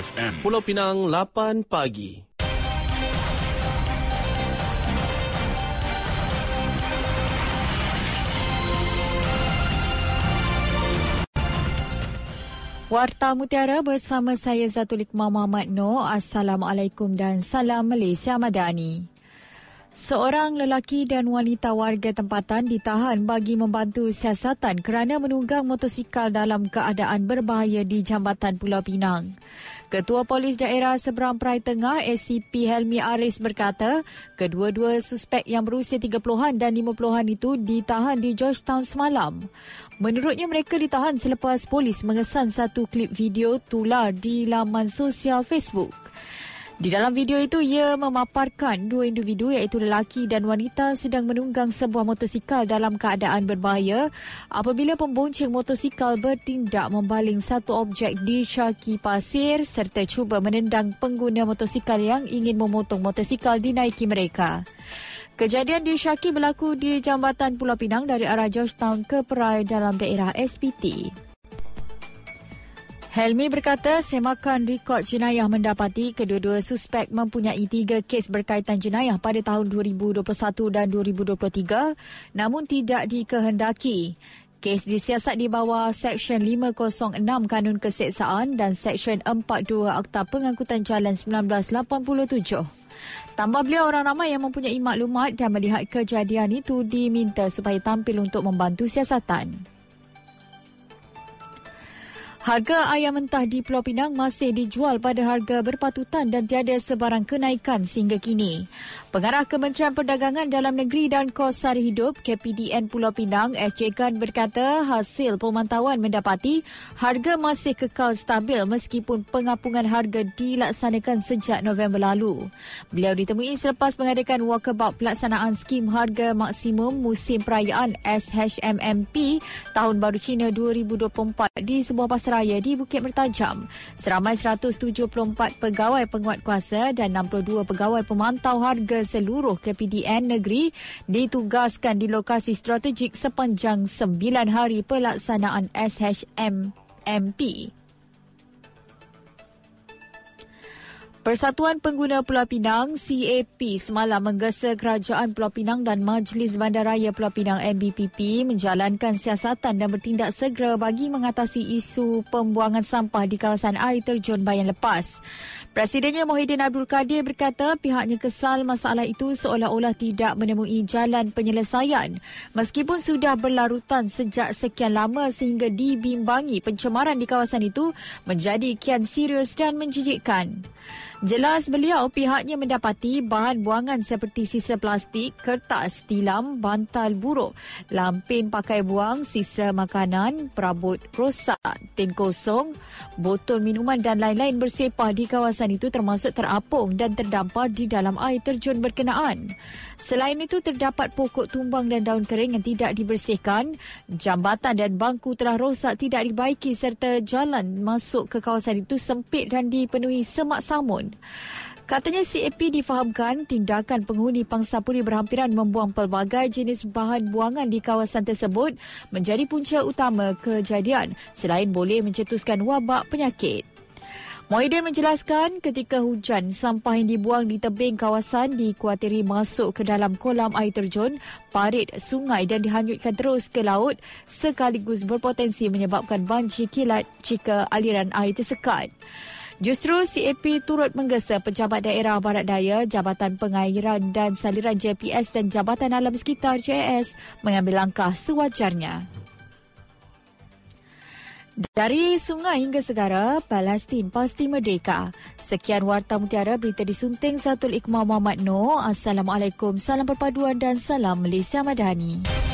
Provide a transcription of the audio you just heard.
FM. Pulau Pinang 8 pagi. Warta Mutiara bersama saya Norzatul Iqma Mohd Noor. Assalamualaikum dan salam Malaysia Madani. Seorang lelaki dan wanita warga tempatan ditahan bagi membantu siasatan kerana menunggang motosikal dalam keadaan berbahaya di Jambatan Pulau Pinang. Ketua Polis Daerah Seberang Perai Tengah ACP Helmi Aris berkata, kedua-dua suspek yang berusia 30-an dan 50-an itu ditahan di Georgetown semalam. Menurutnya mereka ditahan selepas polis mengesan satu klip video tular di laman sosial Facebook. Di dalam video itu, ia memaparkan dua individu iaitu lelaki dan wanita sedang menunggang sebuah motosikal dalam keadaan berbahaya apabila pembonceng motosikal bertindak membaling satu objek di syaki pasir serta cuba menendang pengguna motosikal yang ingin memotong motosikal dinaiki mereka. Kejadian di syaki berlaku di Jambatan Pulau Pinang dari arah Georgetown ke Perai dalam daerah SPT. Helmi berkata semakan rekod jenayah mendapati kedua-dua suspek mempunyai 3 kes berkaitan jenayah pada tahun 2021 dan 2023 namun tidak dikehendaki. Kes disiasat di bawah Seksyen 506 Kanun Keseksaan dan Seksyen 42 Akta Pengangkutan Jalan 1987. Tambah beliau, orang ramai yang mempunyai maklumat dan melihat kejadian itu diminta supaya tampil untuk membantu siasatan. Harga ayam mentah di Pulau Pinang masih dijual pada harga berpatutan dan tiada sebarang kenaikan sehingga kini. Pengarah Kementerian Perdagangan Dalam Negeri dan Kos Sari Hidup KPDN Pulau Pinang SJ Kan berkata hasil pemantauan mendapati harga masih kekal stabil meskipun pengapungan harga dilaksanakan sejak November lalu. Beliau ditemui selepas mengadakan walkabout pelaksanaan skim harga maksimum musim perayaan SHMMP Tahun Baru Cina 2024 di sebuah pasar raya di Bukit Mertajam. Seramai 174 pegawai penguat kuasa dan 62 pegawai pemantau harga seluruh KPDN negeri ditugaskan di lokasi strategik sepanjang 9 hari pelaksanaan SHMMP. Persatuan Pengguna Pulau Pinang CAP semalam menggesa Kerajaan Pulau Pinang dan Majlis Bandaraya Pulau Pinang MBPP menjalankan siasatan dan bertindak segera bagi mengatasi isu pembuangan sampah di kawasan air terjun Bayan Lepas. Presidennya Mohideen Abdul Kadir berkata pihaknya kesal masalah itu seolah-olah tidak menemui jalan penyelesaian meskipun sudah berlarutan sejak sekian lama sehingga dibimbangi pencemaran di kawasan itu menjadi kian serius dan menjijikkan. Jelas beliau, pihaknya mendapati bahan buangan seperti sisa plastik, kertas, tilam, bantal buruk, lampin pakai buang, sisa makanan, perabot rosak, tin kosong, botol minuman dan lain-lain bersepah di kawasan itu termasuk terapung dan terdampar di dalam air terjun berkenaan. Selain itu, terdapat pokok tumbang dan daun kering yang tidak dibersihkan, jambatan dan bangku telah rosak tidak dibaiki serta jalan masuk ke kawasan itu sempit dan dipenuhi semak samun. Katanya CAP difahamkan tindakan penghuni pangsapuri berhampiran membuang pelbagai jenis bahan buangan di kawasan tersebut menjadi punca utama kejadian selain boleh mencetuskan wabak penyakit. Mohideen menjelaskan ketika hujan, sampah yang dibuang di tebing kawasan dikuatiri masuk ke dalam kolam air terjun, parit, sungai dan dihanyutkan terus ke laut sekaligus berpotensi menyebabkan banjir kilat jika aliran air tersekat. Justru CAP turut menggesa Pejabat Daerah Barat Daya, Jabatan Pengairan dan Saliran JPS dan Jabatan Alam Sekitar JAS mengambil langkah sewajarnya. Dari sungai hingga segara, Palestin pasti merdeka. Sekian Warta Mutiara, berita disunting Norzatul Iqma Mohd Noor. Assalamualaikum, salam perpaduan dan salam Malaysia Madani.